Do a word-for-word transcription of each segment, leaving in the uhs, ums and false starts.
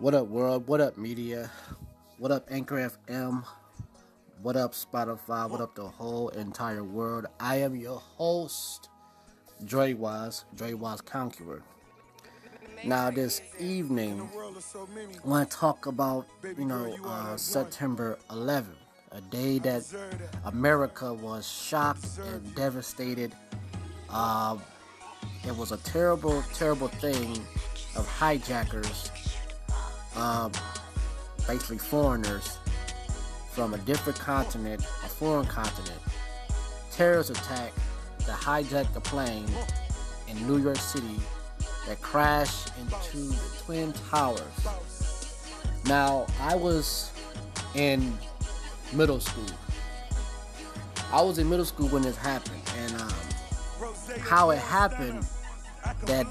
What up, world? What up, media? What up, Anchor F M? What up, Spotify? What up, the whole entire world? I am your host, Drewise, Drewise Conqueror. Now, this evening, I want to talk about, you know, uh, September eleventh, a day that America was shocked and devastated. Uh, it was a terrible, terrible thing of hijackers, uh, basically foreigners from a different continent, a foreign continent, terrorist attack that hijacked a plane in New York City that crashed into the Twin Towers. Now, I was in middle school. I was in middle school when this happened, and um, how it happened that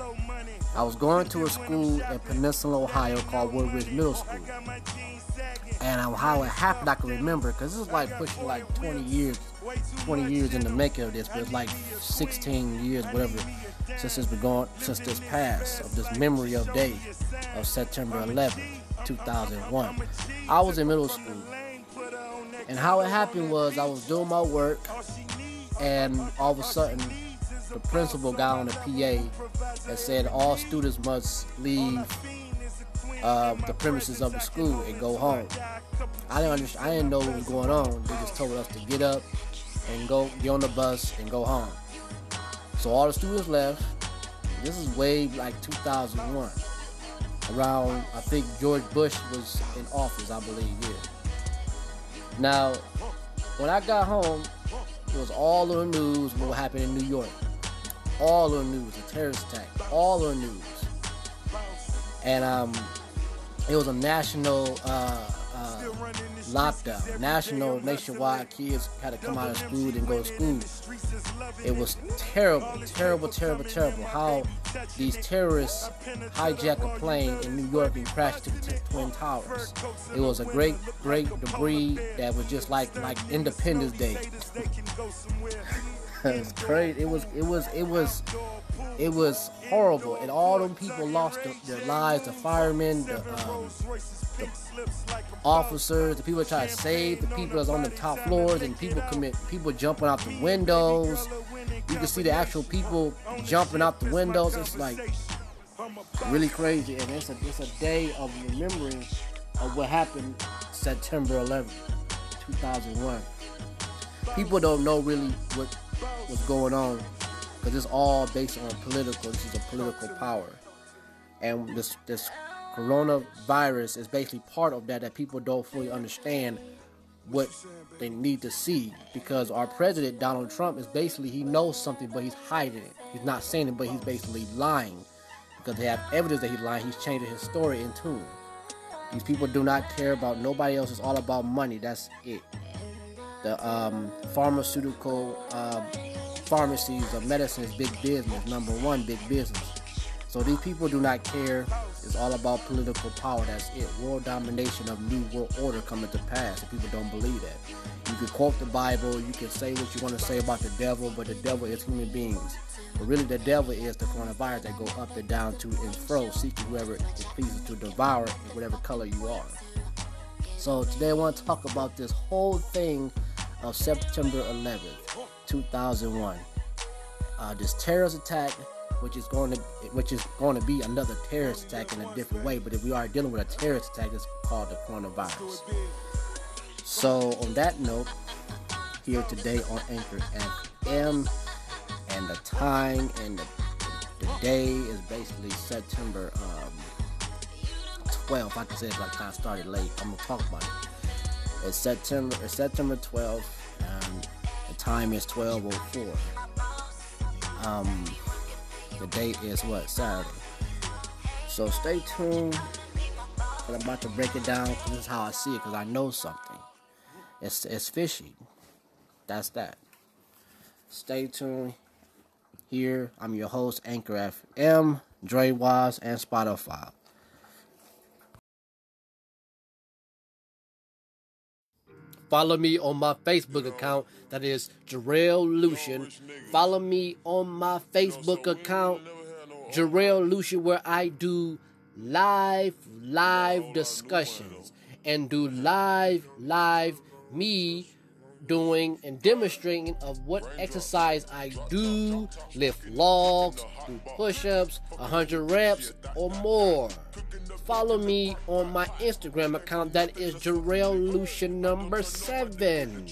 I was going to a school in Peninsula, Ohio called Woodridge Middle School. And how it happened, I can remember, because this is like pushing like twenty years, twenty years in the making of this, but it's like sixteen years, whatever, since it's been going, since this past, of this memory of day of September eleventh, two thousand one. I was in middle school, and how it happened was I was doing my work, and all of a sudden, the principal got on the P A and said all students must leave Uh, the premises of the school and go home. I didn't understand. I didn't know what was going on. They just told us to get up and go, get on the bus and go home. So all the students left. This is way like two thousand one, around I think George Bush was in office, I believe. Yeah. Now, when I got home, it was all on the news what happened in New York. All on the news, the terrorist attack. All on the news, and um. It was a national uh, uh, lockdown, national, nationwide. Kids had to come out of school and go to school. It was terrible, terrible, terrible, terrible. How these terrorists hijacked a plane in New York and crashed to the Twin Towers. It was a great, great debris that was just like like Independence Day. It was crazy. It was, it was, it was, it was horrible. And all them people lost the, their lives, the firemen, the, um, the officers, the people that try to save, the people that's on the top floors, and people commit, people jumping out the windows. You can see the actual people jumping out the windows. It's like really crazy. And it's a, it's a day of remembering of what happened September eleventh, two thousand one. People don't know really what was going on, because it's all based on political. This is a political power, and this this coronavirus is basically part of that. That people don't fully understand what they need to see, because our president Donald Trump is basically, he knows something, but he's hiding it. He's not saying it, but he's basically lying, because they have evidence that he's lying. He's changing his story in tune. These people do not care about nobody else. It's all about money. That's it. The um, pharmaceutical uh, pharmacies of medicine is big business, number one, big business. So these people do not care. It's all about political power. That's it. World domination of new world order coming to pass. And people don't believe that. You can quote the Bible. You can say what you want to say about the devil, but the devil is human beings. But really, the devil is the coronavirus that go up and down, to and fro, seeking whoever it pleases to devour, in whatever color you are. So today I want to talk about this whole thing of September eleventh, two thousand one. Uh, this terrorist attack, which is going to, which is going to be another terrorist attack in a different way. But if we are dealing with a terrorist attack, it's called the coronavirus. So on that note, here today on Anchor F M, and the time and the, the day is basically September um, twelfth. I can say it, like, I started late. I'm gonna talk about it. It's September, it's September twelfth, and the time is twelve oh four. Um, the date is what? Saturday. So stay tuned, but I'm about to break it down. This is how I see it, because I know something. It's, it's fishy. That's that. Stay tuned. Here, I'm your host, Anchor F M, Drewise, and Spotify. Follow me on my Facebook account, that is Jarrell Lucien. Follow me on my Facebook account, Jarrell Lucien, where I do live, live discussions and do live, live me doing and demonstrating of what exercise I do, lift logs, do push-ups, one hundred reps or more. Follow me on my Instagram account, that is Jarrell Lucien number seven,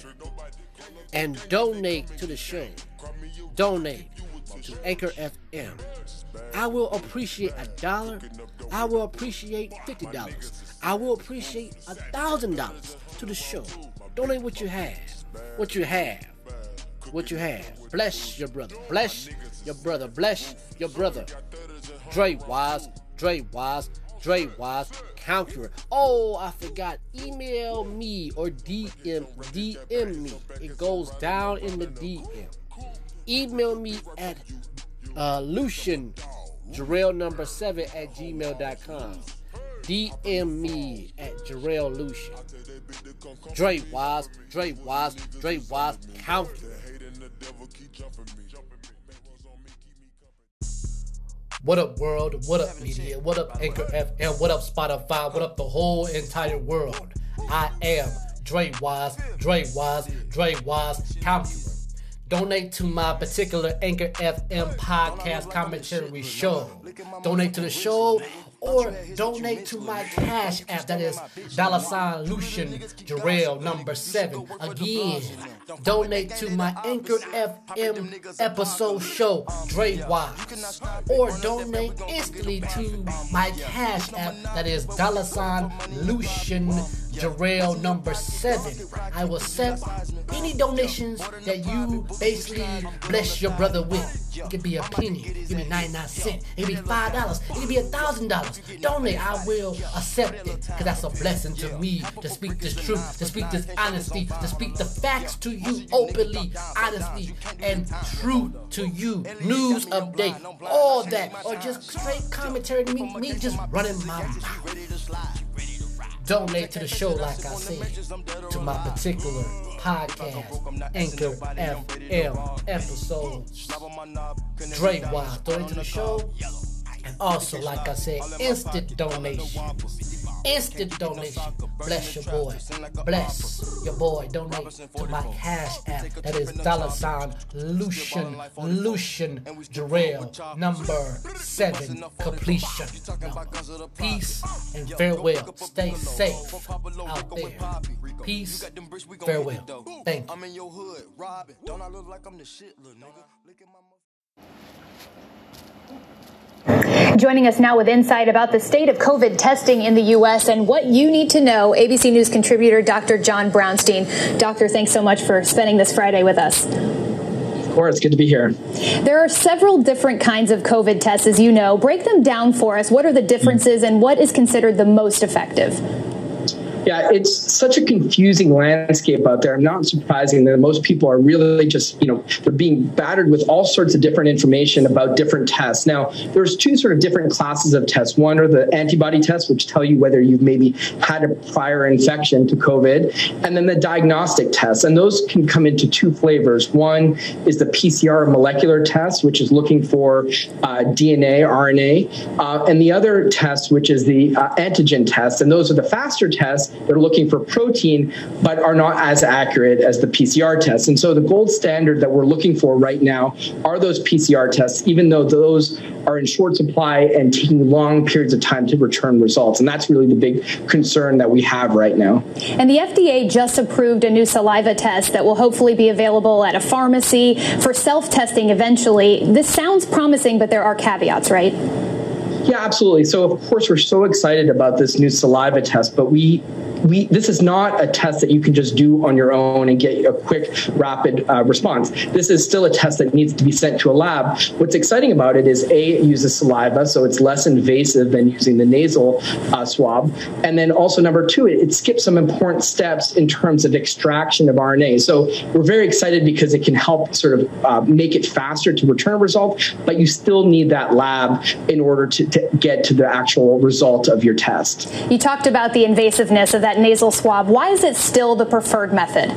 and donate to the show. Donate to Anchor F M. I will appreciate a dollar. I will appreciate fifty dollars. I will appreciate a thousand dollars to the show. Donate what you have. What you have. What you have. Bless your brother. Bless your brother. Bless your brother. Drewise. Drewise. Drewise. Counter. Oh, I forgot. Email me or D M D M me. It goes down in the D M. Email me at uh, Lucien Jarrell number seven at gmail dot com. D M me at Jarrell Lucien. Drewise, Drewise, Drewise, Counter. What up, world? What up, media? What up, Anchor F M? What up, Spotify? What up, the whole entire world? I am Drewise, Drewise, Drewise, Counter. Donate to my particular Anchor F M podcast commentary show. Donate to the show or donate to my cash app. That is dollar sign Lucien Jarrell number seven. Again, donate to my Anchor F M episode show, Drewise. Or donate instantly to my cash app. That is dollar sign Lucien Jarrell number seven. I will accept any donations that you basically bless your brother with. It could be a penny, it could be ninety-nine cents, it could be five dollars, it could be one thousand dollars. Donate, I will accept it, because that's a blessing to me to speak this truth, to speak this honesty, to speak the facts to you openly, honestly, and true to you. News update, all that, or just straight commentary, me, me just running my mouth. Donate to the show, like I said, to my particular podcast, Anchor F M episodes, Drewise. Donate to the show, and also, like I said, instant donations. Instant donation. Bless your boy. Bless your boy. Donate to my cash app. That is dollar sign Lucien Lucien Jarrell number seven completion. Number. Peace and farewell. Stay safe out there. Peace, farewell. Thank you. Joining us now with insight about the state of COVID testing in the U S and what you need to know, A B C News contributor Doctor John Brownstein. Doctor, thanks so much for spending this Friday with us. Of course, good to be here. There are several different kinds of COVID tests, as you know. Break them down for us. What are the differences and what is considered the most effective? Yeah, it's such a confusing landscape out there. Not surprising that most people are really just, you know, they're being battered with all sorts of different information about different tests. Now, there's two sort of different classes of tests. One are the antibody tests, which tell you whether you've maybe had a prior infection to COVID, and then the diagnostic tests. And those can come into two flavors. One is the P C R molecular test, which is looking for uh, D N A, R N A, uh, and the other test, which is the uh, antigen test. And those are the faster tests. They're looking for protein, but are not as accurate as the P C R tests. And so the gold standard that we're looking for right now are those P C R tests, even though those are in short supply and taking long periods of time to return results. And that's really the big concern that we have right now. And the F D A just approved a new saliva test that will hopefully be available at a pharmacy for self-testing eventually. This sounds promising, but there are caveats, right? Yeah, absolutely. So, of course, we're so excited about this new saliva test, but we We, this is not a test that you can just do on your own and get a quick, rapid uh, response. This is still a test that needs to be sent to a lab. What's exciting about it is, A, it uses saliva, so it's less invasive than using the nasal uh, swab. And then also, number two, it, it skips some important steps in terms of extraction of R N A. So we're very excited because it can help sort of uh, make it faster to return a result, but you still need that lab in order to, to get to the actual result of your test. You talked about the invasiveness of that nasal swab. Why is it still the preferred method?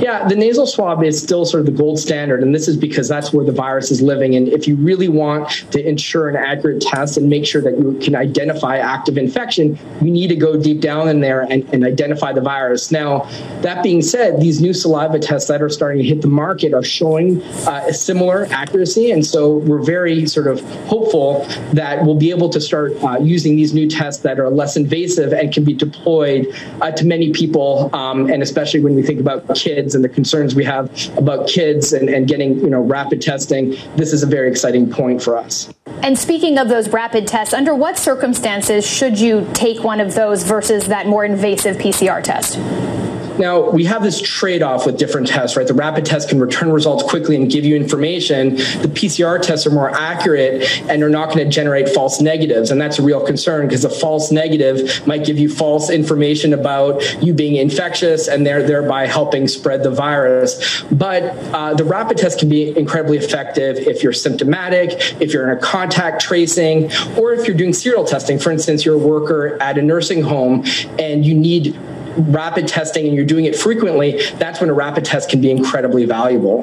Yeah, the nasal swab is still sort of the gold standard, and this is because that's where the virus is living. And if you really want to ensure an accurate test and make sure that you can identify active infection, you need to go deep down in there and, and identify the virus. Now, that being said, these new saliva tests that are starting to hit the market are showing uh, a similar accuracy, and so we're very sort of hopeful that we'll be able to start uh, using these new tests that are less invasive and can be deployed uh, to many people, um, and especially when we think about kids and the concerns we have about kids and, and getting, you know, rapid testing. This is a very exciting point for us. And speaking of those rapid tests, under what circumstances should you take one of those versus that more invasive P C R test? Now, we have this trade-off with different tests, right? The rapid test can return results quickly and give you information. The P C R tests are more accurate and are not going to generate false negatives. And that's a real concern because a false negative might give you false information about you being infectious and they're thereby helping spread the virus. But uh, the rapid test can be incredibly effective if you're symptomatic, if you're in a contact tracing, or if you're doing serial testing. For instance, you're a worker at a nursing home and you need rapid testing and you're doing it frequently, that's when a rapid test can be incredibly valuable.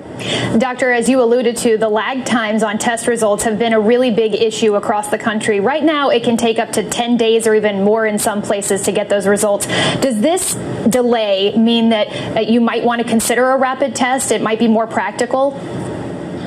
Doctor, as you alluded to, the lag times on test results have been a really big issue across the country. Right now, it can take up to ten days or even more in some places to get those results. Does this delay mean that you might want to consider a rapid test? It might be more practical?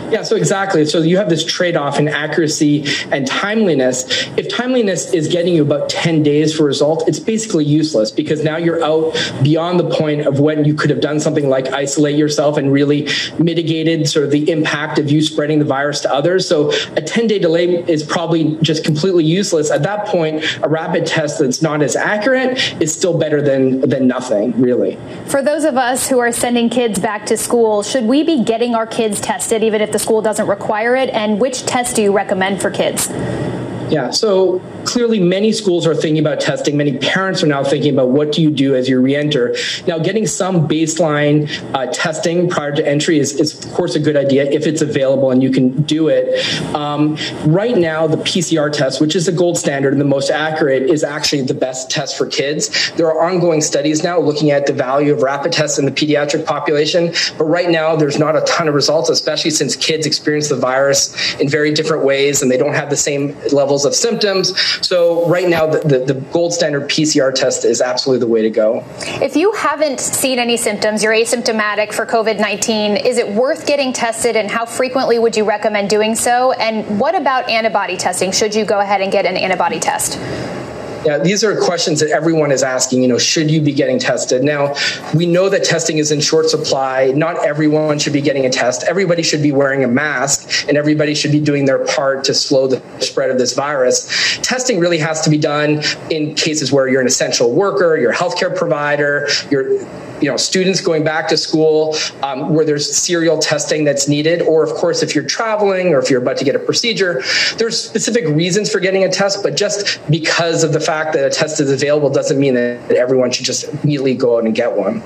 Yeah, so exactly. So you have this trade-off in accuracy and timeliness. If timeliness is getting you about ten days for result, it's basically useless because now you're out beyond the point of when you could have done something like isolate yourself and really mitigated sort of the impact of you spreading the virus to others. So a ten-day delay is probably just completely useless. At that point, a rapid test that's not as accurate is still better than, than nothing, really. For those of us who are sending kids back to school, should we be getting our kids tested even if the school doesn't require it? And which test do you recommend for kids? Yeah, so clearly many schools are thinking about testing. Many parents are now thinking about what do you do as you reenter. Now, getting some baseline uh, testing prior to entry is, is, of course, a good idea if it's available and you can do it. Um, right now, the P C R test, which is the gold standard and the most accurate, is actually the best test for kids. There are ongoing studies now looking at the value of rapid tests in the pediatric population. But right now, there's not a ton of results, especially since kids experience the virus in very different ways and they don't have the same level of symptoms. So right now, the, the, the gold standard P C R test is absolutely the way to go. If you haven't seen any symptoms, you're asymptomatic for COVID nineteen, is it worth getting tested and how frequently would you recommend doing so? And what about antibody testing? Should you go ahead and get an antibody test? Yeah, these are questions that everyone is asking, you know, should you be getting tested? Now, we know that testing is in short supply. Not everyone should be getting a test. Everybody should be wearing a mask and everybody should be doing their part to slow the spread of this virus. Testing really has to be done in cases where you're an essential worker, your healthcare provider, your you know, students going back to school, um, where there's serial testing that's needed, or of course, if you're traveling or if you're about to get a procedure. There's specific reasons for getting a test, but just because of the fact that a test is available doesn't mean that everyone should just immediately go out and get one.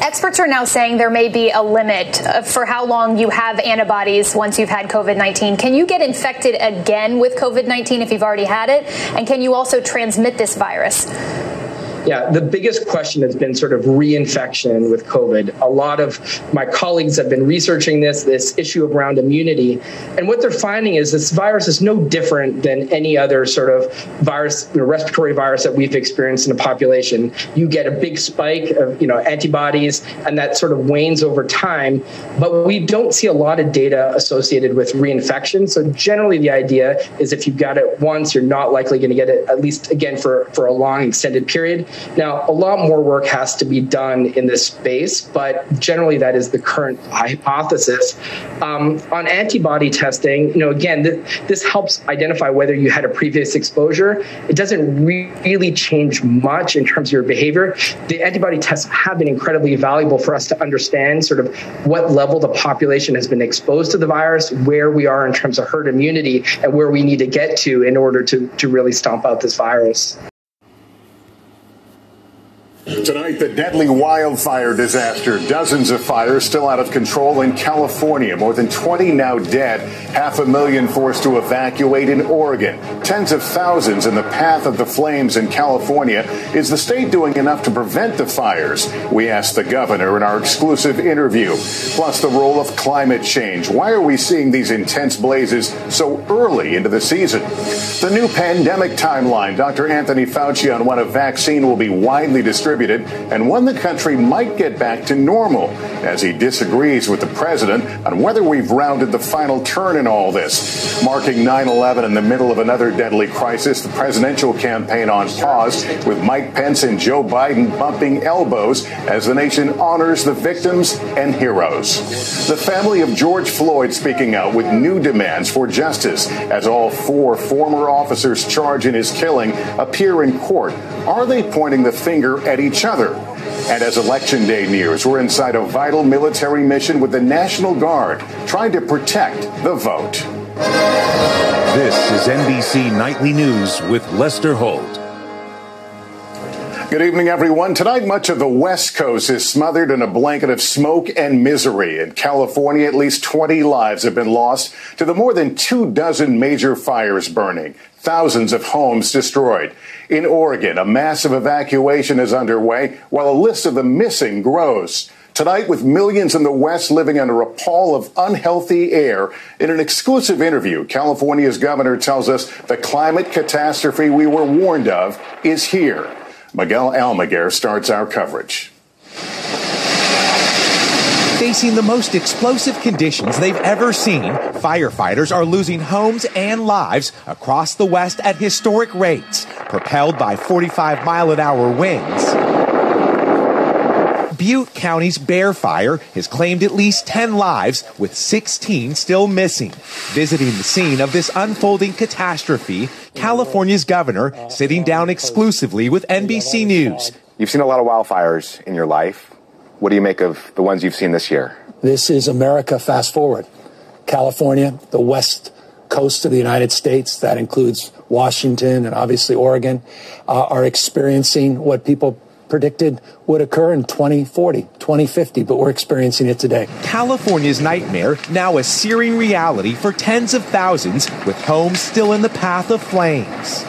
Experts are now saying there may be a limit for how long you have antibodies once you've had COVID nineteen. Can you get infected again with COVID nineteen if you've already had it? And can you also transmit this virus? Yeah, the biggest question has been sort of reinfection with COVID. A lot of my colleagues have been researching this, this issue around immunity. And what they're finding is this virus is no different than any other sort of virus, you know, respiratory virus that we've experienced in the population. You get a big spike of, you know, antibodies, and that sort of wanes over time. But we don't see a lot of data associated with reinfection. So generally, the idea is if you've got it once, you're not likely going to get it, at least, again, for, for a long extended period. Now, a lot more work has to be done in this space, but generally that is the current hypothesis. Um, on antibody testing, you know, again, th- this helps identify whether you had a previous exposure. It doesn't re- really change much in terms of your behavior. The antibody tests have been incredibly valuable for us to understand sort of what level the population has been exposed to the virus, where we are in terms of herd immunity, and where we need to get to in order to, to really stomp out this virus. Tonight, the deadly wildfire disaster. Dozens of fires still out of control in California. More than twenty now dead. Half a million forced to evacuate in Oregon. Tens of thousands in the path of the flames in California. Is the state doing enough to prevent the fires? We asked the governor in our exclusive interview. Plus, the role of climate change. Why are we seeing these intense blazes so early into the season? The new pandemic timeline. Doctor Anthony Fauci on when a vaccine will be widely distributed and when the country might get back to normal, as he disagrees with the president on whether we've rounded the final turn in all this. Marking nine eleven in the middle of another deadly crisis, the presidential campaign on pause, with Mike Pence and Joe Biden bumping elbows as the nation honors the victims and heroes. The family of George Floyd speaking out with new demands for justice as all four former officers charged in his killing appear in court. Are they pointing the finger at each other? And as Election Day nears, we're inside a vital military mission with the National Guard trying to protect the vote. This is N B C Nightly News with Lester Holt. Good evening, everyone. Tonight, much of the West Coast is smothered in a blanket of smoke and misery. In California, at least twenty lives have been lost to the more than two dozen major fires burning. Thousands of homes destroyed. In Oregon, a massive evacuation is underway, while a list of the missing grows. Tonight, with millions in the West living under a pall of unhealthy air, in an exclusive interview, California's governor tells us the climate catastrophe we were warned of is here. Miguel Almaguer starts our coverage. Facing the most explosive conditions they've ever seen, firefighters are losing homes and lives across the West at historic rates, propelled by forty-five mile an hour winds. Butte County's Bear Fire has claimed at least ten lives, with sixteen still missing. Visiting the scene of this unfolding catastrophe, California's governor sitting down exclusively with N B C News. You've seen a lot of wildfires in your life. What do you make of the ones you've seen this year? This is America fast forward. California, the west coast of the United States, that includes Washington and obviously Oregon, uh, are experiencing what people predicted would occur in twenty forty, twenty fifty, but we're experiencing it today. California's nightmare, now a searing reality for tens of thousands, with homes still in the path of flames.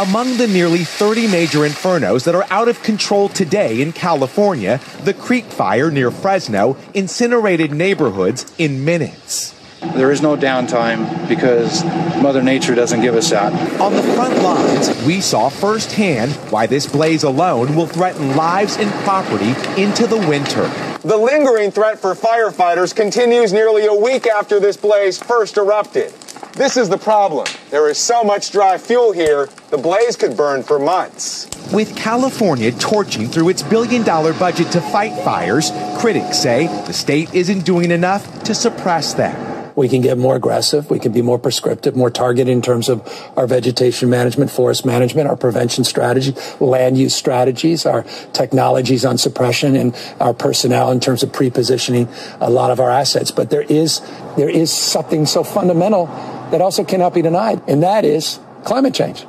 Among the nearly thirty major infernos that are out of control today in California, the Creek Fire near Fresno incinerated neighborhoods in minutes. There is no downtime because Mother Nature doesn't give us that. On the front lines, we saw firsthand why this blaze alone will threaten lives and property into the winter. The lingering threat for firefighters continues nearly a week after this blaze first erupted. This is the problem. There is so much dry fuel here, the blaze could burn for months. With California torching through its billion dollar budget to fight fires, critics say the state isn't doing enough to suppress them. We can get more aggressive. We can be more prescriptive, more targeted in terms of our vegetation management, forest management, our prevention strategy, land use strategies, our technologies on suppression, and our personnel in terms of pre-positioning a lot of our assets. But there is, there is something so fundamental that also cannot be denied, and that is climate change.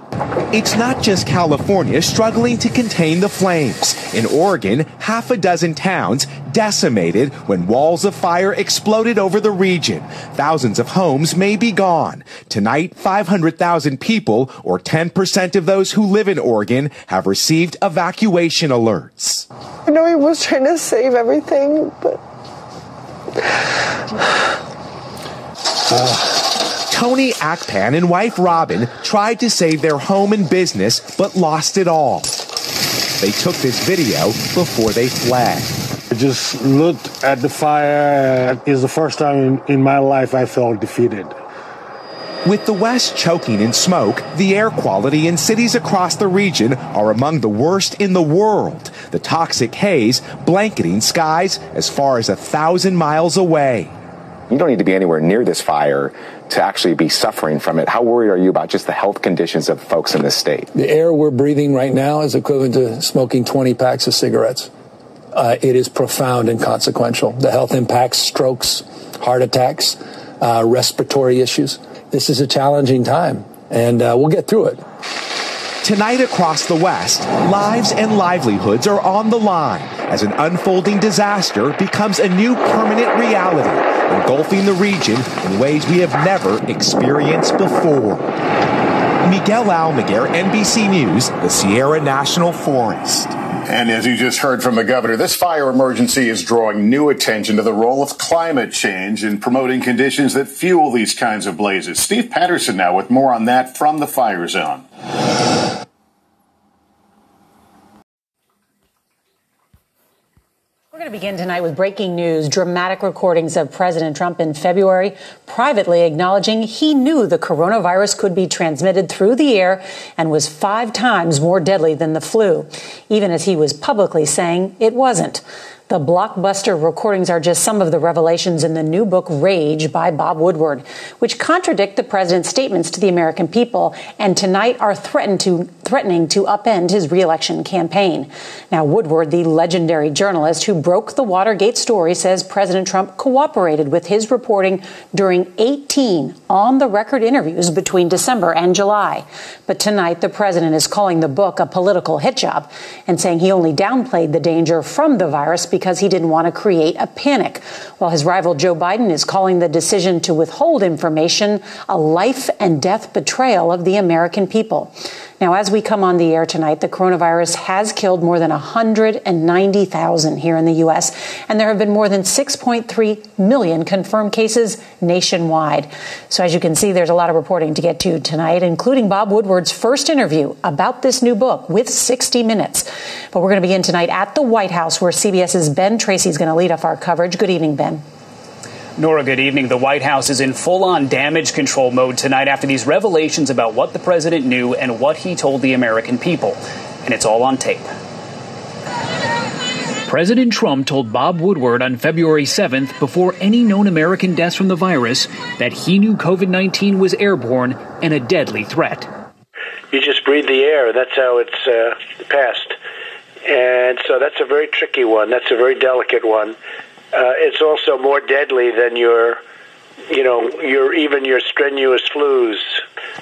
It's not just California struggling to contain the flames. In Oregon, half a dozen towns decimated when walls of fire exploded over the region. Thousands of homes may be gone. Tonight, five hundred thousand people, or ten percent of those who live in Oregon, have received evacuation alerts. I know he was trying to save everything, but... uh. Tony Akpan and wife Robin tried to save their home and business, but lost it all. They took this video before they fled. I just looked at the fire. It's the first time in, in my life I felt defeated. With the West choking in smoke, the air quality in cities across the region are among the worst in the world. The toxic haze blanketing skies as far as a thousand miles away. You don't need to be anywhere near this fire to actually be suffering from it. How worried are you about just the health conditions of folks in this state? The air we're breathing right now is equivalent to smoking twenty packs of cigarettes. Uh, it is profound and consequential. The health impacts, strokes, heart attacks, uh, respiratory issues. This is a challenging time, and uh, we'll get through it. Tonight across the West, lives and livelihoods are on the line as an unfolding disaster becomes a new permanent reality, engulfing the region in ways we have never experienced before. Miguel Almaguer, N B C News, the Sierra National Forest. And as you just heard from the governor, this fire emergency is drawing new attention to the role of climate change in promoting conditions that fuel these kinds of blazes. Steve Patterson now with more on that from the fire zone. We're going to begin tonight with breaking news, dramatic recordings of President Trump in February, privately acknowledging he knew the coronavirus could be transmitted through the air and was five times more deadly than the flu, even as he was publicly saying it wasn't. The blockbuster recordings are just some of the revelations in the new book, Rage, by Bob Woodward, which contradict the president's statements to the American people and tonight are threatened to, threatening to upend his reelection campaign. Now, Woodward, the legendary journalist who broke the Watergate story, says President Trump cooperated with his reporting during eighteen on-the-record interviews between December and July. But tonight, the president is calling the book a political hit job and saying he only downplayed the danger from the virus because he didn't want to create a panic, while his rival Joe Biden is calling the decision to withhold information a life and death betrayal of the American people. Now, as we come on the air tonight, the coronavirus has killed more than one hundred ninety thousand here in the U S, and there have been more than six point three million confirmed cases nationwide. So as you can see, there's a lot of reporting to get to tonight, including Bob Woodward's first interview about this new book with sixty minutes. But we're going to begin tonight at the White House, where CBS's Ben Tracy is going to lead off our coverage. Good evening, Ben. Nora, good evening. The White House is in full-on damage control mode tonight after these revelations about what the president knew and what he told the American people. And it's all on tape. President Trump told Bob Woodward on February seventh, before any known American deaths from the virus, that he knew COVID nineteen was airborne and a deadly threat. You just breathe the air. That's how it's uh, passed. And so that's a very tricky one. That's a very delicate one. Uh, it's also more deadly than your, you know, your even your strenuous flus.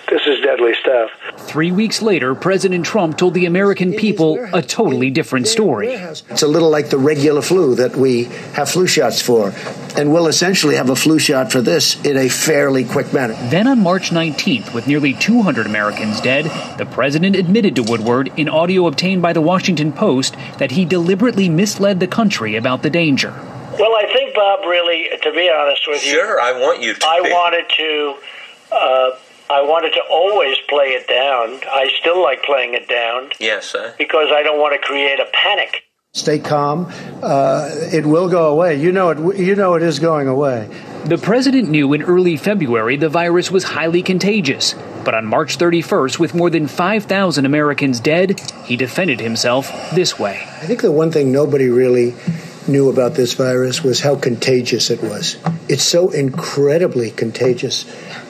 This is deadly stuff. Three weeks later, President Trump told the American people a totally different story. It's a little like the regular flu that we have flu shots for, and we'll essentially have a flu shot for this in a fairly quick manner. Then on March nineteenth, with nearly two hundred Americans dead, the president admitted to Woodward in audio obtained by the Washington Post that he deliberately misled the country about the danger. Well, I think, Bob, really, to be honest with you, sure, I want you to. I be. wanted to. Uh, I wanted to always play it down. I still like playing it down. Yes, sir. Because I don't want to create a panic. Stay calm. Uh, it will go away. You know it. You know it is going away. The president knew in early February the virus was highly contagious. But on March thirty-first, with more than five thousand Americans dead, he defended himself this way. I think the one thing nobody really knew about this virus was how contagious it was. It's so incredibly contagious,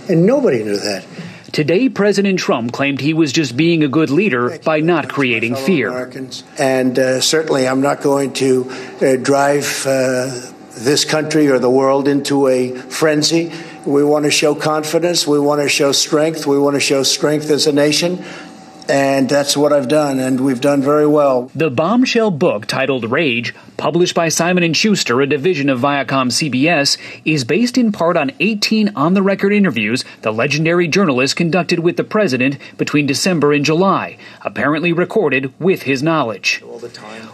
and nobody knew that. Today, President Trump claimed he was just being a good leader by not creating fear. Americans. And uh, certainly I'm not going to uh, drive uh, this country or the world into a frenzy. We want to show confidence. We want to show strength. We want to show strength as a nation. And that's what I've done, and we've done very well. The bombshell book, titled Rage, published by Simon and Schuster, a division of Viacom C B S, is based in part on eighteen on-the-record interviews the legendary journalist conducted with the president between December and July, apparently recorded with his knowledge.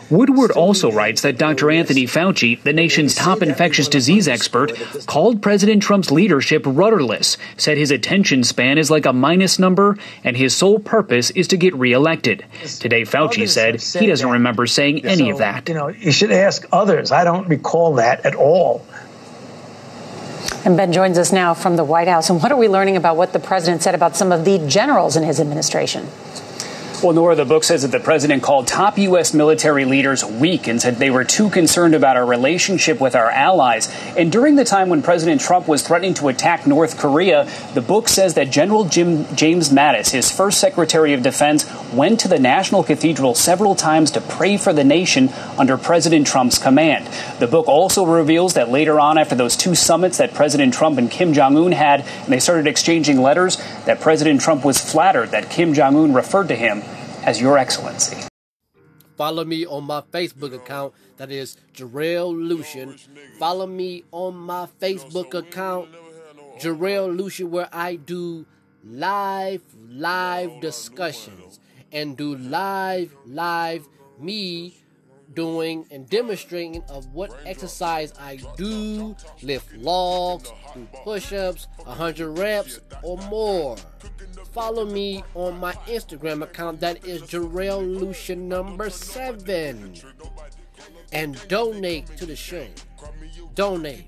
Woodward also writes that Doctor Anthony Fauci, the nation's top infectious disease expert, called President Trump's leadership rudderless, said his attention span is like a minus number, and his sole purpose is to get reelected. Today, Fauci said he doesn't remember saying any of that. You know, you should ask others. I don't recall that at all. And Ben joins us now from the White House. And what are we learning about what the president said about some of the generals in his administration? Well, Nora, the book says that the president called top U S military leaders weak and said they were too concerned about our relationship with our allies. And during the time when President Trump was threatening to attack North Korea, the book says that General Jim, James Mattis, his first Secretary of Defense, went to the National Cathedral several times to pray for the nation under President Trump's command. The book also reveals that later on, after those two summits that President Trump and Kim Jong-un had, and they started exchanging letters, that President Trump was flattered that Kim Jong-un referred to him as Your Excellency. Follow me on my Facebook account. That is Jarrell Lucien. Follow me on my Facebook account, Jarrell Lucien, where I do live, live discussions and do live, live me doing and demonstrating of what exercise I do, lift logs, do push-ups, one hundred reps or more. Follow me on my Instagram account, that is Jarrell Lucien number seven, and donate to the show. Donate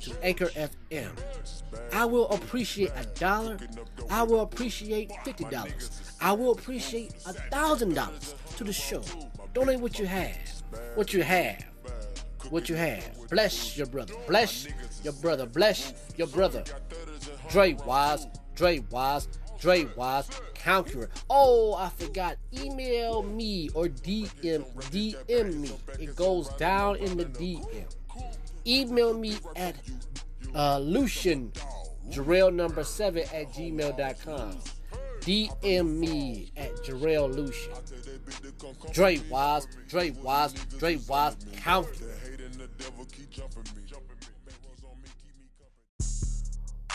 to Anchor F M. I will appreciate a dollar. I will appreciate fifty dollars. I will appreciate a thousand dollars to the show. Donate what you have. What you have. What you have. Bless your brother. Bless your brother. Bless your brother. Drewise. Drewise. Drewise. Conqueror. Oh, I forgot. Email me or D M. D M me. It goes down in the D M. Email me at uh, Lucien Jarrell number seven at gmail dot com. D M me at Jarrell Lucien. Drewise, Drewise, Drewise, count.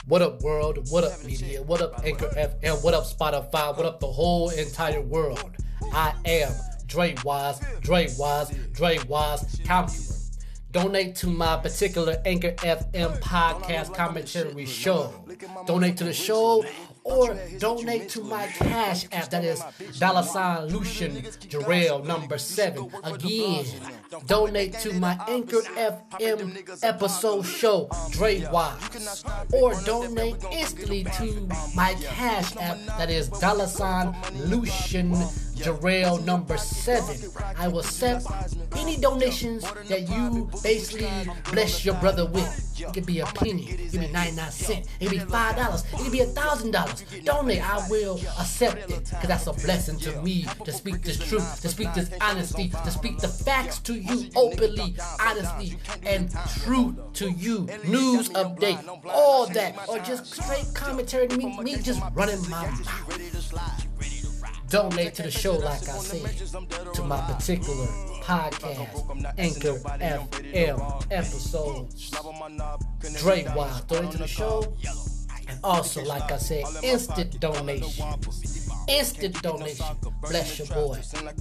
What up, world? What up, media? What up, Anchor F M? What up, Spotify? What up, the whole entire world? I am Drewise, Drewise, Drewise, Conqueror. Donate to my particular Anchor F M podcast commentary show. Donate to the show or donate to my Cash App. That is dollar sign Lucien Jarrell number seven. Again, donate to my Anchor F M episode show, Drewise. Or donate instantly to my Cash App. That is dollar sign Lucien Jarrell number seven. I will accept any donations that you basically bless your brother with. It could be a penny, it could be ninety-nine cents, it could be five dollars, it could be one thousand dollars. Donate, I will accept it, because that's a blessing to me to speak this truth, to speak this honesty, to speak the facts to you openly, honestly, and truth to you. News update, all that, or just straight commentary to me, me just running my mouth. Donate to the show, like I said, to my particular podcast, Anchor F M episodes, Drewise. Donate to the show, and also, like I said, instant donation. Instant donation. Bless your boy.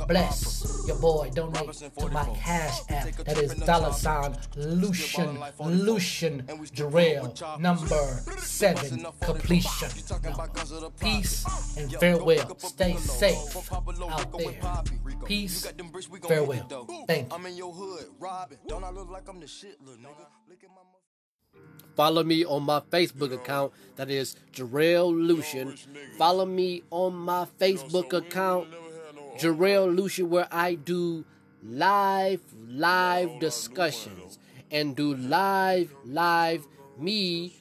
Bless your boy. Donate to my Cash App. That is dollar sign Lucien, Lucien Jarrell, number seven, completion. Now, peace and farewell. Stay safe out there. Peace, farewell. Thank you. Follow me on my Facebook account. That is Jarrell Lucien. Follow me on my Facebook account, Jarrell Lucien, where I do live, live discussions and do live, live me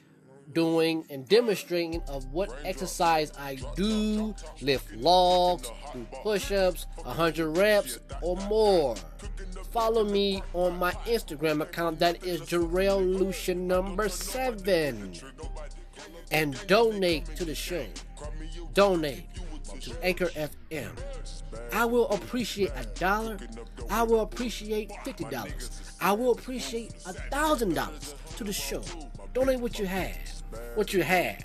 doing and demonstrating of what exercise I do, lift logs, do push-ups, one hundred reps or more. Follow me on my Instagram account, that is Jarrell Lucien number seven, and donate to the show. Donate to Anchor F M. I will appreciate a dollar. I will appreciate fifty dollars. I will appreciate a thousand dollars to the show. Donate what you have. What you have.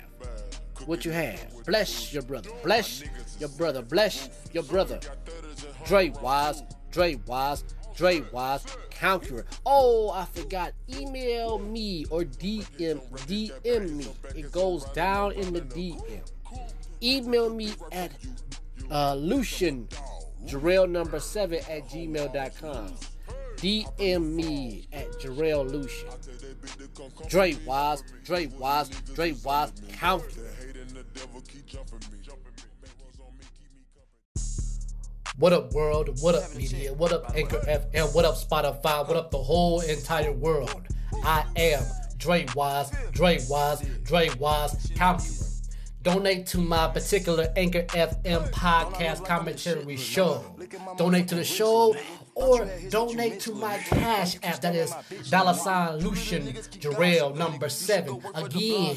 What you have. Bless your brother. Bless your brother. Bless your brother. Drewise. Drewise. Drewise. Conqueror. Oh, I forgot. Email me or D M. D M me. It goes down in the D M. Email me at uh, Lucien Jarrell number seven at gmail dot com. D M me at Jarrell Lucien. Drewise, Drewise, Drewise, Counter. What up, world? What up, media? What up, Anchor F M? What up, Spotify? What up, the whole entire world? I am Drewise, Drewise, Drewise, Counter. Donate to my particular Anchor F M podcast commentary show. Donate to the show or donate to my cash app. That is dollar sign Lucien Jarrell number seven. Again,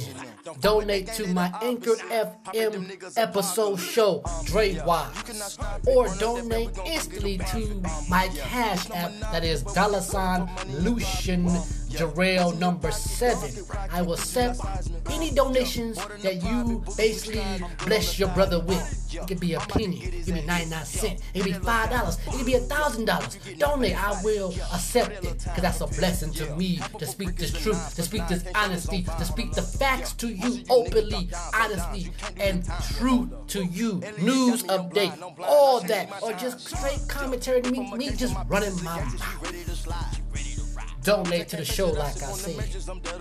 donate to my Anchor F M episode show, Drewise, or donate instantly to my cash app. That is dollar sign Lucien Jarrell number seven. I will accept any donations that you basically bless your brother with. It could be a penny, it could be ninety-nine cents, it could be five dollars, it could be one thousand dollars. Donate, I will accept it, because that's a blessing to me to speak this truth, to speak this honesty, to speak the facts to you openly, honestly, and true to you. News update, all that, or just straight commentary to me, me just running my mouth. Donate to the show, like I said,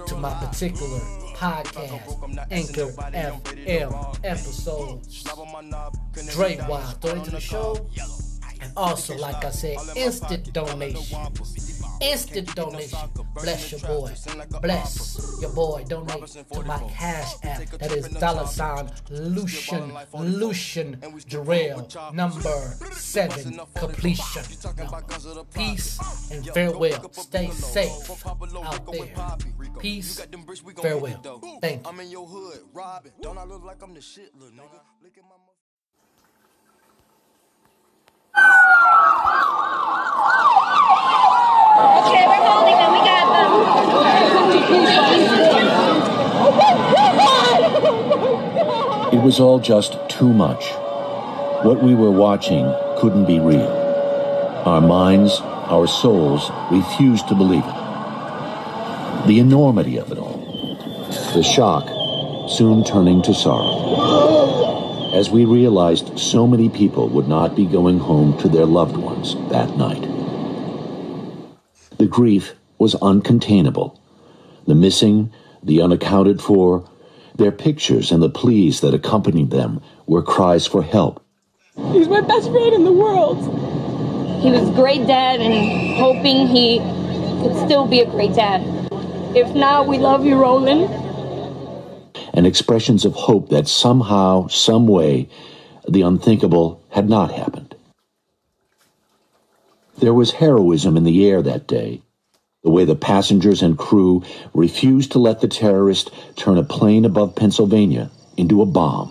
to my particular podcast, Anchor F M episodes, Drewise. Donate to the show, and also, like I said, instant donations. Instant donation. Bless your boy. Bless your boy. Donate to my cash app. That is dollar sign Lucien Lucien Jarrell number seven completion. Number. Peace and farewell. Stay safe out there. Peace, farewell. Thank you. I'm in your hood, Robin. Don't I look like I'm the shit, little nigga? Look at my Okay, we're holding them. We got them. It was all just too much. What we were watching couldn't be real. Our minds, our souls refused to believe it. The enormity of it all. The shock soon turning to sorrow. As we realized so many people would not be going home to their loved ones that night. The grief was uncontainable. The missing, the unaccounted for, their pictures and the pleas that accompanied them were cries for help. He's my best friend in the world. He was a great dad, and hoping he could still be a great dad. If not, we love you, Roland. And expressions of hope that somehow, some way, the unthinkable had not happened. There was heroism in the air that day, the way the passengers and crew refused to let the terrorists turn a plane above Pennsylvania into a bomb,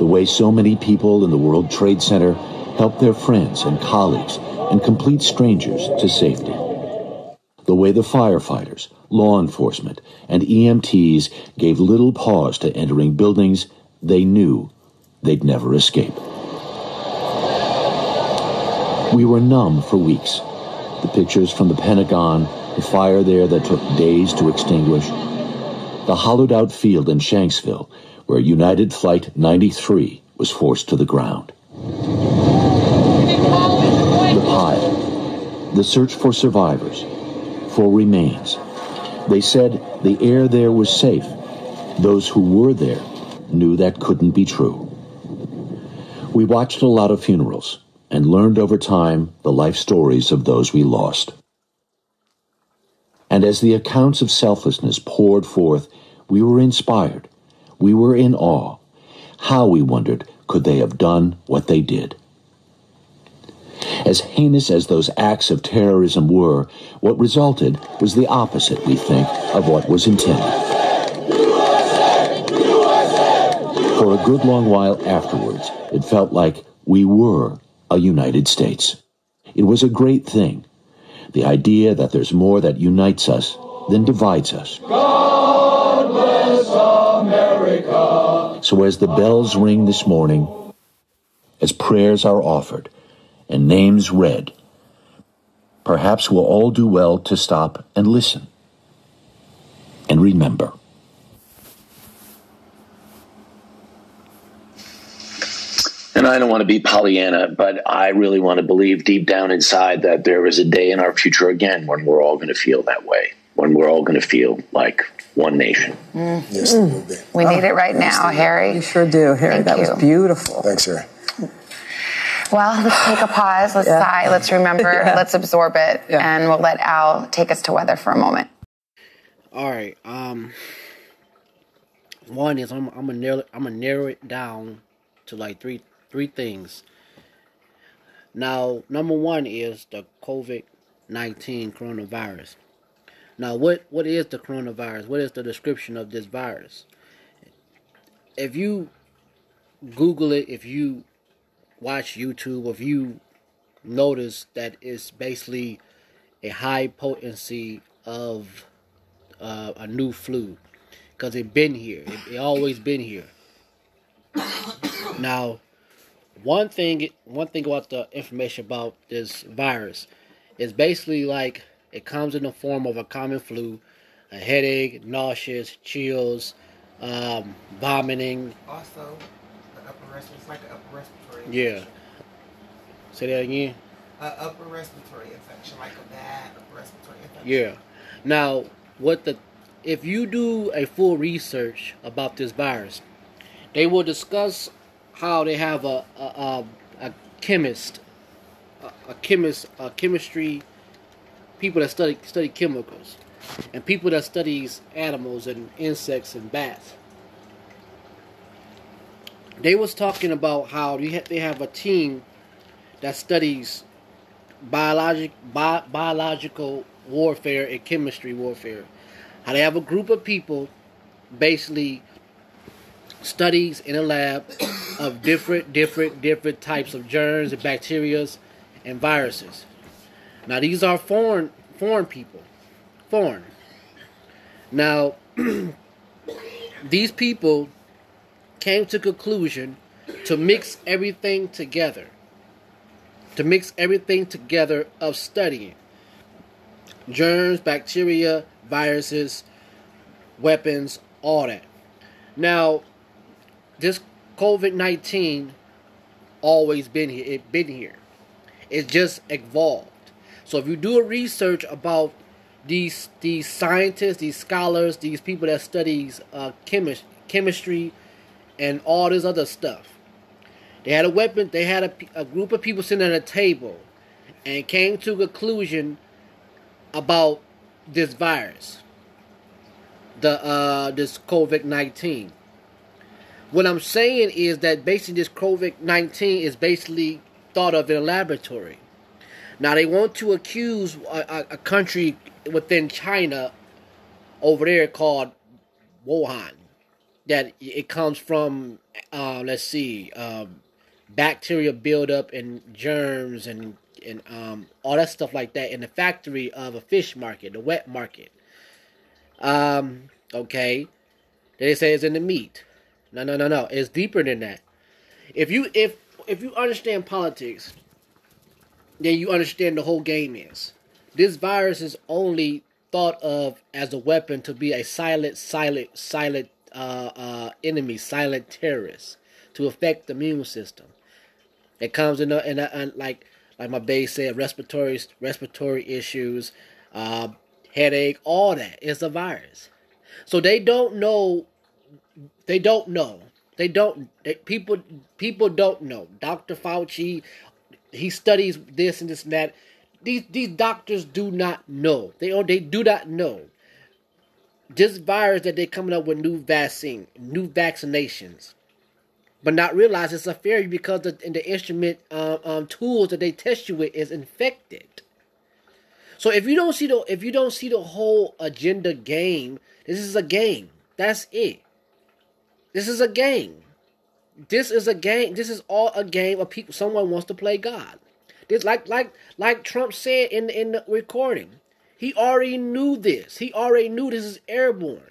the way so many people in the World Trade Center helped their friends and colleagues and complete strangers to safety, the way the firefighters, law enforcement, and E M Ts gave little pause to entering buildings they knew they'd never escape. We were numb for weeks. The pictures from the Pentagon, the fire there that took days to extinguish, the hollowed-out field in Shanksville, where United Flight ninety-three was forced to the ground. The pile, the search for survivors, for remains. They said the air there was safe. Those who were there knew that couldn't be true. We watched a lot of funerals, and learned over time the life stories of those we lost. And as the accounts of selflessness poured forth, we were inspired. We were in awe. How, we wondered, could they have done what they did? As heinous as those acts of terrorism were, what resulted was the opposite, we think, of what was intended. U S A! U S A! For a good long while afterwards, it felt like we were a United States. It was a great thing. The idea that there's more that unites us than divides us. God bless America. So as the bells ring this morning, as prayers are offered and names read, perhaps we'll all do well to stop and listen and remember. And I don't want to be Pollyanna, but I really want to believe deep down inside that there is a day in our future again when we're all going to feel that way, when we're all going to feel like one nation. Mm. Yes, mm. Be. We oh, need it right now, it. Harry. You sure do, Harry. Thank that you. Was beautiful. Thanks, Harry. Well, let's take a pause. Let's yeah. sigh. Let's remember. yeah. Let's absorb it. Yeah. And we'll let Al take us to weather for a moment. All right. Um, One is I'm I'm gonna narrow I'm gonna narrow it down to like three three things. Now, number one is the COVID nineteen coronavirus. Now, what, what is the coronavirus? What is the description of this virus? If you Google it, if you watch YouTube, if you notice that it's basically a high potency of uh, a new flu, because it's been here. It, it always been here. Now, one thing, one thing about the information about this virus is basically like it comes in the form of a common flu, a headache, nausea, chills, um, vomiting. Also, the upper respiratory. It's like an upper respiratory infection. Yeah. Say that again. An upper respiratory infection, like a bad upper respiratory infection. Yeah. Now, what the if you do a full research about this virus, they will discuss how they have a a, a, a chemist, a, a chemist, a chemistry, people that study study chemicals, and people that studies animals and insects and bats. They was talking about how they have, they have a team that studies biologic bi, biological warfare and chemistry warfare. How they have a group of people, basically. Studies in a lab of different, different, different types of germs and bacteria and viruses. Now, these are foreign, foreign people, foreign. Now, these people came to conclusion to mix everything together, to mix everything together of studying germs, bacteria, viruses, weapons, all that. Now, this COVID nineteen always been here. It been here. It's just evolved. So if you do a research about these these scientists, these scholars, these people that studies uh, chemi- chemistry and all this other stuff, they had a weapon. They had a, a group of people sitting at a table and came to a conclusion about this virus, the uh, this COVID nineteen. What I'm saying is that basically this COVID nineteen is basically thought of in a laboratory. Now they want to accuse a, a, a country within China over there called Wuhan that it comes from, uh, let's see, um, bacteria buildup and germs and and um, all that stuff like that in the factory of a fish market, the wet market. Um, okay, they say it's in the meat. No, no, no, no. It's deeper than that. If you if if you understand politics, then you understand the whole game is. This virus is only thought of as a weapon to be a silent, silent, silent uh, uh, enemy, silent terrorist to affect the immune system. It comes in a, in, a, in like like my bae said, respiratory respiratory issues, uh, headache, all that. It's a virus. So they don't know. They don't know. They don't. They, people people don't know. Doctor Fauci, he studies this and this and that. These these doctors do not know. They they do not know. This virus that they're coming up with new vaccine, new vaccinations, but not realize it's a failure because the the instrument um, um tools that they test you with is infected. So if you don't see the if you don't see the whole agenda game, this is a game. That's it. This is a game. This is a game. This is all a game of people. Someone wants to play God. This, like, like, like Trump said in in the recording, he already knew this. He already knew this is airborne,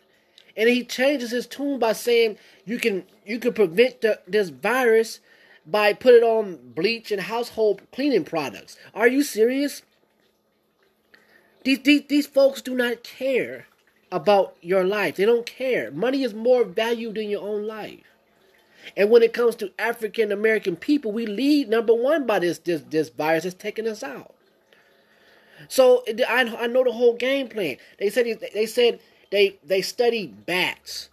and he changes his tune by saying you can you can prevent the, this virus by putting on bleach and household cleaning products. Are you serious? These these these folks do not care about your life. They don't care. Money is more valued than your own life. And when it comes to African American people, we lead number one by this this this virus that's taking us out. So I I know the whole game plan. They said they said they they study bats.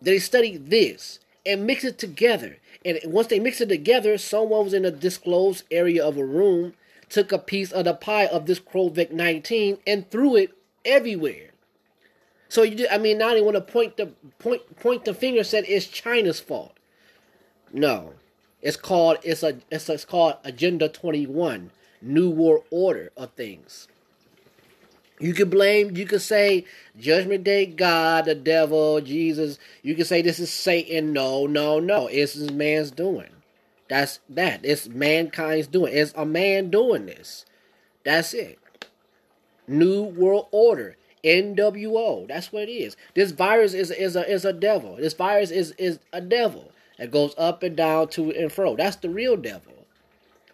They study this and mix it together. And once they mix it together, someone was in a disclosed area of a room, took a piece of the pie of this COVID nineteen and threw it everywhere. So you just, I mean, now they want to point the point point the finger and said it's China's fault. No, it's called it's a it's, it's called Agenda twenty-one, New World Order of things. You can blame, you can say Judgment Day, God, the devil, Jesus. You can say this is Satan. No, no, no. It's man's doing. That's that. It's mankind's doing. It's a man doing this. That's it. New World Order. N W O. That's what it is. This virus is is a is a devil. This virus is is a devil that goes up and down, to and fro. That's the real devil.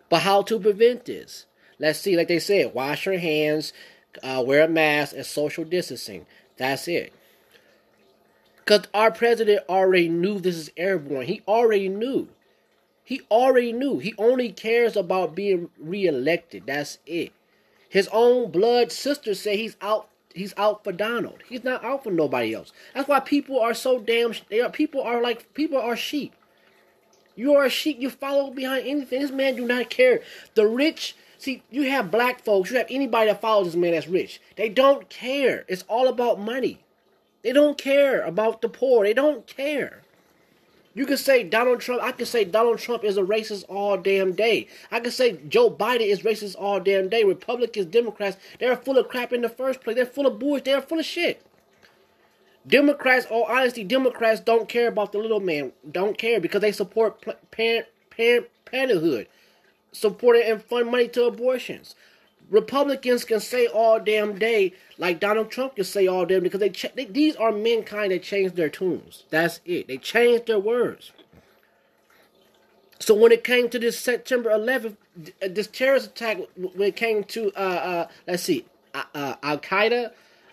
But how to prevent this? Let's see. Like they said, wash your hands, uh, wear a mask, and social distancing. That's it. Because our president already knew this is airborne. He already knew. He already knew. He only cares about being reelected. That's it. His own blood sister said he's out. He's out for Donald. He's not out for nobody else. That's why people are so damn. They are, people are like people are sheep. You are a sheep. You follow behind anything. This man do not care. The rich. See, you have black folks. You have anybody that follows this man that's rich. They don't care. It's all about money. They don't care about the poor. They don't care. You can say Donald Trump. I can say Donald Trump is a racist all damn day. I can say Joe Biden is racist all damn day. Republicans, Democrats, they're full of crap in the first place. They're full of bullshit. They're full of shit. Democrats, all honesty, Democrats don't care about the little man. Don't care because they support Planned Parenthood, supporting and fund money to abortions. Republicans can say all damn day like Donald Trump can say all damn day because they, ch- they these are mankind that change their tunes. That's it. They change their words. So when it came to this September eleventh, this terrorist attack, when it came to uh, uh, let's see, uh, uh, Al Qaeda,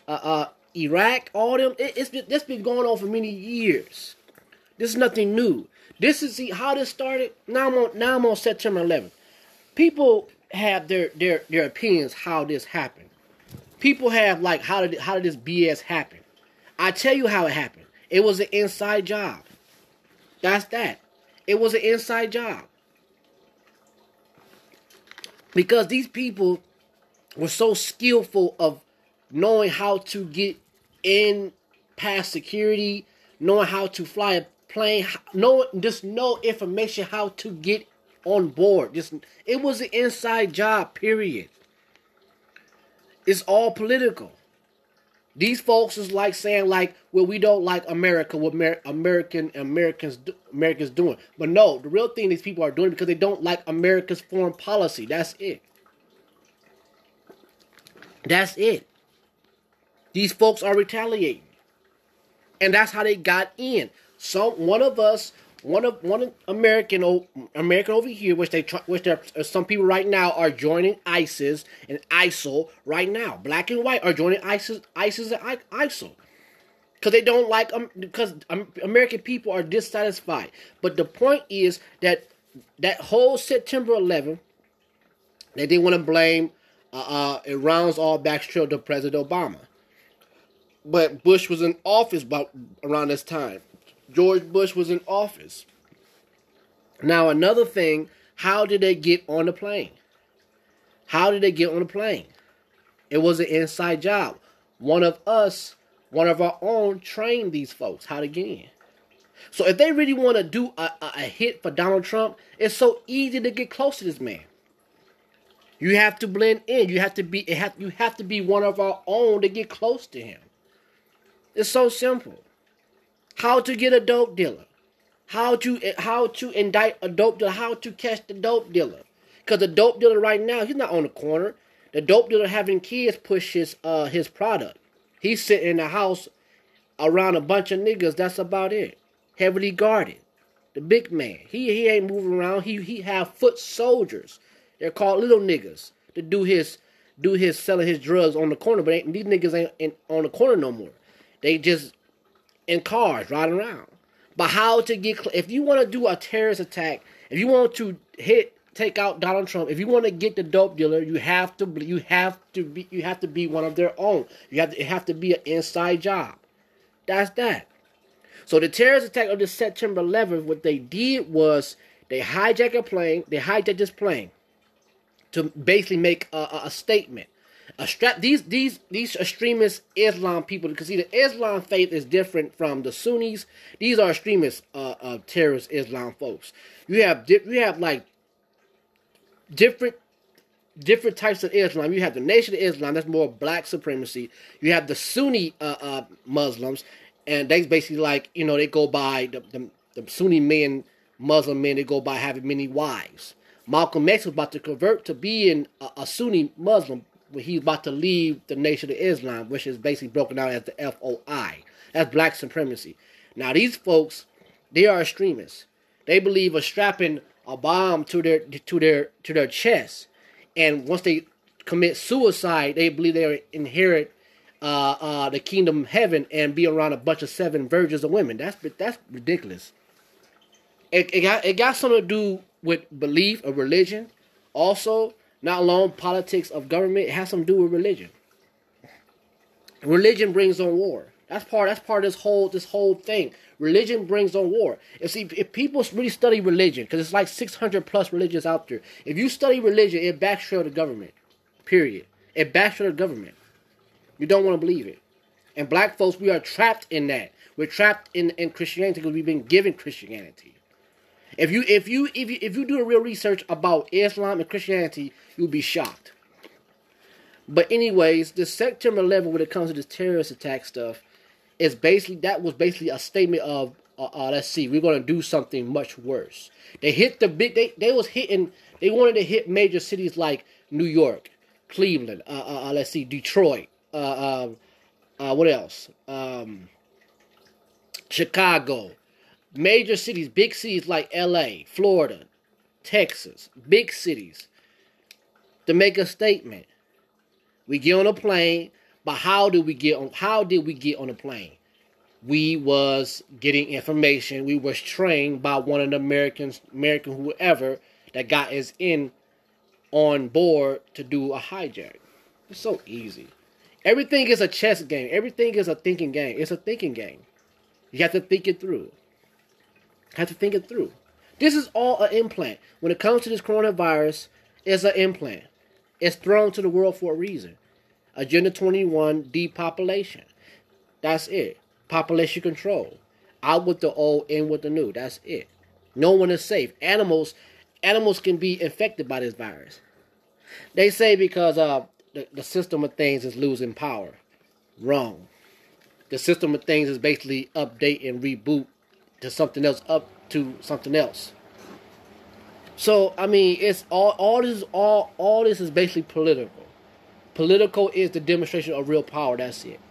uh, uh, Iraq, all them, it, it's been, that's been going on for many years. This is nothing new. This is see how this started. Now I'm on, now I'm on September eleventh. People have their, their, their opinions how this happened. People have like how did how did this B S happen? I tell you how it happened. It was an inside job. That's that. It was an inside job. Because these people were so skillful of knowing how to get in past security, knowing how to fly a plane, knowing just know information how to get on board. Just it was an inside job, period. It's all political. These folks is like saying like, well, we don't like America, what Amer- American Americans do- Americans doing. But no, the real thing these people are doing because they don't like America's foreign policy. That's it. That's it. These folks are retaliating. And that's how they got in. So one of us One of one American American over here, which they try, which there are some people right now are joining ISIS and ISIL right now. Black and white are joining ISIS, ISIS and ISIL, because they don't like um because American people are dissatisfied. But the point is that that whole September eleventh, that they want to blame, uh, uh, it rounds all back to President Obama. But Bush was in office about around this time. George Bush was in office. Now, another thing, how did they get on the plane? How did they get on the plane? It was an inside job. One of us, one of our own, trained these folks how to get in. So if they really want to do a, a, a hit for Donald Trump, it's so easy to get close to this man. You have to blend in. You have to be, it have, you have to be one of our own to get close to him. It's so simple. How to get a dope dealer, how to how to indict a dope dealer, how to catch the dope dealer, because the dope dealer right now, he's not on the corner. The dope dealer having kids push his uh his product. He's sitting in the house around a bunch of niggas. That's about it. Heavily guarded. The big man, he he ain't moving around. He he have foot soldiers. They're called little niggas to do his do his selling his drugs on the corner. But ain't, these niggas ain't in, on the corner no more. They just in cars riding around. But how to get, if you want to do a terrorist attack, if you want to hit, take out Donald Trump, if you want to get the dope dealer, you have to, you have to be, you have to be one of their own. You have to, it have to be an inside job. That's that. So the terrorist attack of the September eleventh, what they did was they hijacked a plane, they hijacked this plane to basically make a, a, a statement. A strap, these these these extremist Islam people, because see, the Islam faith is different from the Sunnis. These are extremist, uh, uh, terrorist Islam folks. You have di- you have like different different types of Islam. You have the Nation of Islam, that's more black supremacy. You have the Sunni uh, uh, Muslims, and they basically like, you know, they go by the, the, the Sunni men, Muslim men. They go by having many wives. Malcolm X was about to convert to being a, a Sunni Muslim when he's about to leave the Nation of Islam, which is basically broken down as the F O I. That's black supremacy. Now, these folks, they are extremists. They believe in strapping a bomb to their to their to their chest, and once they commit suicide, they believe they inherit uh, uh, the kingdom of heaven and be around a bunch of seven virgins of women. That's that's ridiculous. It, it got it got something to do with belief or religion, also. Not alone politics of government, it has something to do with religion. Religion brings on war. That's part. That's part of this whole this whole thing. Religion brings on war. And see, if people really study religion, because it's like six hundred plus religions out there. If you study religion, it backtrails the government. Period. It backtrails the government. You don't want to believe it. And black folks, we are trapped in that. We're trapped in, in Christianity because we've been given Christianity. If you if you if you if you do a real research about Islam and Christianity, you'll be shocked. But anyways, this September eleventh, when it comes to this terrorist attack stuff, is basically that was basically a statement of uh, uh, let's see, we're gonna do something much worse. They hit the big they they was hitting they wanted to hit major cities like New York, Cleveland, uh, uh, uh, let's see, Detroit, uh, uh, uh, what else, um, Chicago. Major cities, big cities like L A, Florida, Texas, big cities, to make a statement. We get on a plane, but how did we get on? How did we get on a plane? We was getting information. We was trained by one of the Americans, American whoever that got us in on board to do a hijack. It's so easy. Everything is a chess game. Everything is a thinking game. It's a thinking game. You have to think it through. Have to think it through. This is all an implant. When it comes to this coronavirus, it's an implant. It's thrown to the world for a reason. Agenda twenty-one, depopulation. That's it. Population control. Out with the old, in with the new. That's it. No one is safe. Animals, animals can be infected by this virus. They say because uh, the, the system of things is losing power. Wrong. The system of things is basically update and reboot to something else, up to something else. So I mean, it's all all this all all this is basically political. Political is the demonstration of real power. That's it.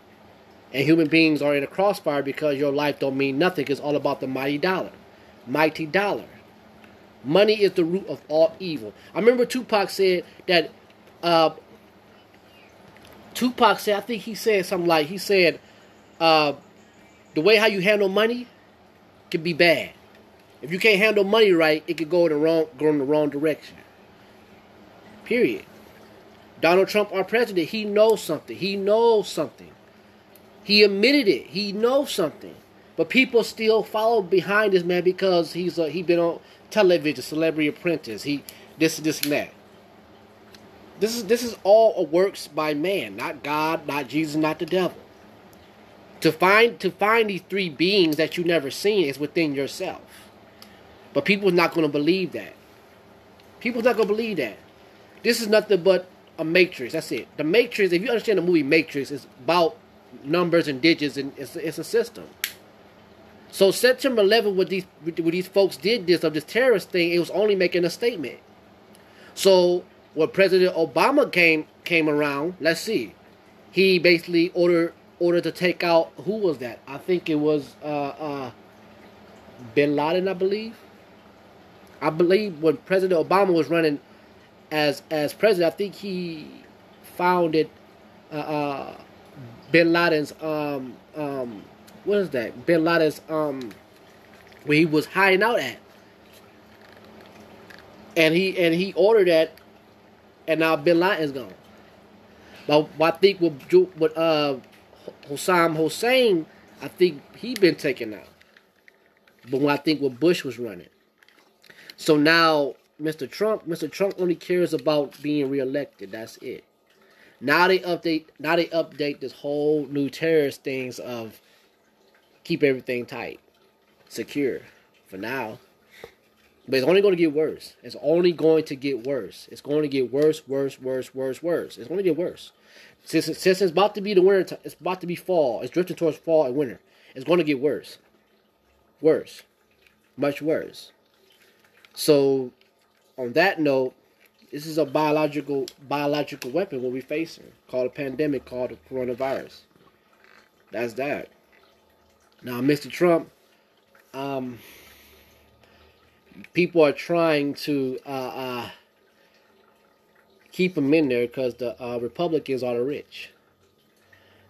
And human beings are in a crossfire because your life don't mean nothing. It's all about the mighty dollar, mighty dollar. Money is the root of all evil. I remember Tupac said that. Uh, Tupac said, I think he said something like he said, uh, the way how you handle money could be bad. If you can't handle money right, it could go in the wrong, go in the wrong direction. Period. Donald Trump, our president, he knows something. He knows something. He admitted it. He knows something. But people still follow behind this man because he's a, he been on television, Celebrity Apprentice. He this this and that. This is this is all a works by man, not God, not Jesus, not the devil. To find to find these three beings that you never seen is within yourself. But people's not going to believe that. People's not going to believe that. This is nothing but a matrix. That's it. The matrix, if you understand the movie Matrix, is about numbers and digits, and it's, it's a system. So September eleventh, when these, when these folks did this, of this terrorist thing, it was only making a statement. So when President Obama came came around, let's see, he basically ordered... order to take out, who was that? I think it was uh, uh, Bin Laden, I believe. I believe when President Obama was running as as president, I think he founded uh, uh, Bin Laden's, um, um, what is that? Bin Laden's, um, where he was hiding out at. And he, and he ordered that, and now Bin Laden's gone. But, but I think with, with uh, Hosam Hossein, I think he been taken out. But when I think when Bush was running. So now Mister Trump, Mister Trump only cares about being reelected. That's it. Now they update. Now they update this whole new terrorist things of keep everything tight, secure, for now. But it's only going to get worse. It's only going to get worse. It's going to get worse, worse, worse, worse, worse. It's going to get worse. Since, since it's about to be the winter, it's about to be fall. It's drifting towards fall and winter. It's going to get worse. Worse. Much worse. So, on that note, this is a biological biological weapon what we're facing, called a pandemic, called a coronavirus. That's that. Now, Mister Trump, um... people are trying to uh, uh, keep him in there because the uh, Republicans are the rich.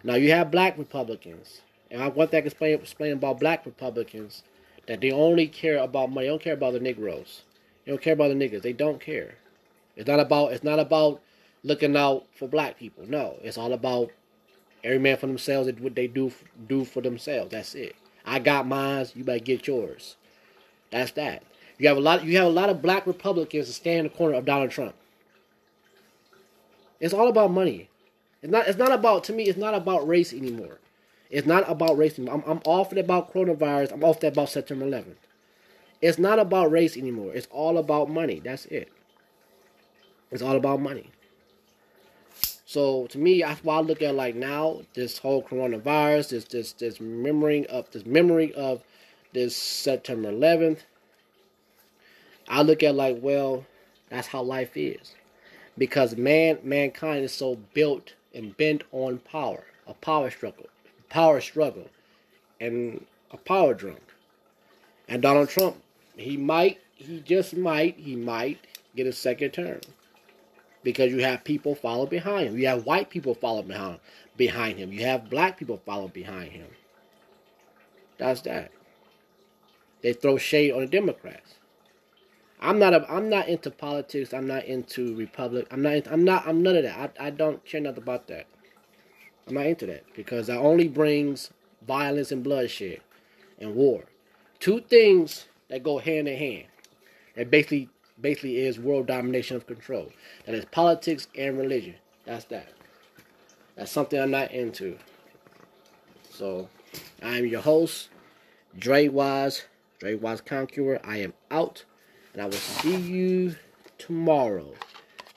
Now you have black Republicans, and I want that to explain, explain about black Republicans that they only care about money. They don't care about the Negroes. They don't care about the niggas. They don't care. It's not about it's not about looking out for black people. No, it's all about every man for themselves and what they do do for themselves. That's it. I got mine. You better get yours. That's that. You have a lot. You have a lot of black Republicans that stand in the corner of Donald Trump. It's all about money. It's not. It's not about. To me, it's not about race anymore. It's not about race anymore. I'm, I'm off it about coronavirus. I'm off that about September eleventh. It's not about race anymore. It's all about money. That's it. It's all about money. So to me, that's why I look at like now this whole coronavirus. This this this remembering of this memory of this September eleventh. I look at like, well, that's how life is, because man, mankind is so built and bent on power, a power struggle, power struggle, and a power drunk. And Donald Trump, he might, he just might, he might get a second term, because you have people follow behind him. You have white people follow behind behind him. You have black people follow behind him. That's that. They throw shade on the Democrats. I'm not a, I'm not into politics. I'm not into republic. I'm not. Into, I'm not. I'm none of that. I, I don't care nothing about that. I'm not into that because that only brings violence and bloodshed and war. Two things that go hand in hand. That basically basically is world domination of control. That is politics and religion. That's that. That's something I'm not into. So, I am your host, Drewise, Drewise Conqueror. I am out. And I will see you tomorrow.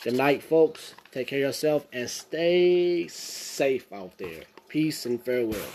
Good night, folks. Take care of yourself and stay safe out there. Peace and farewell.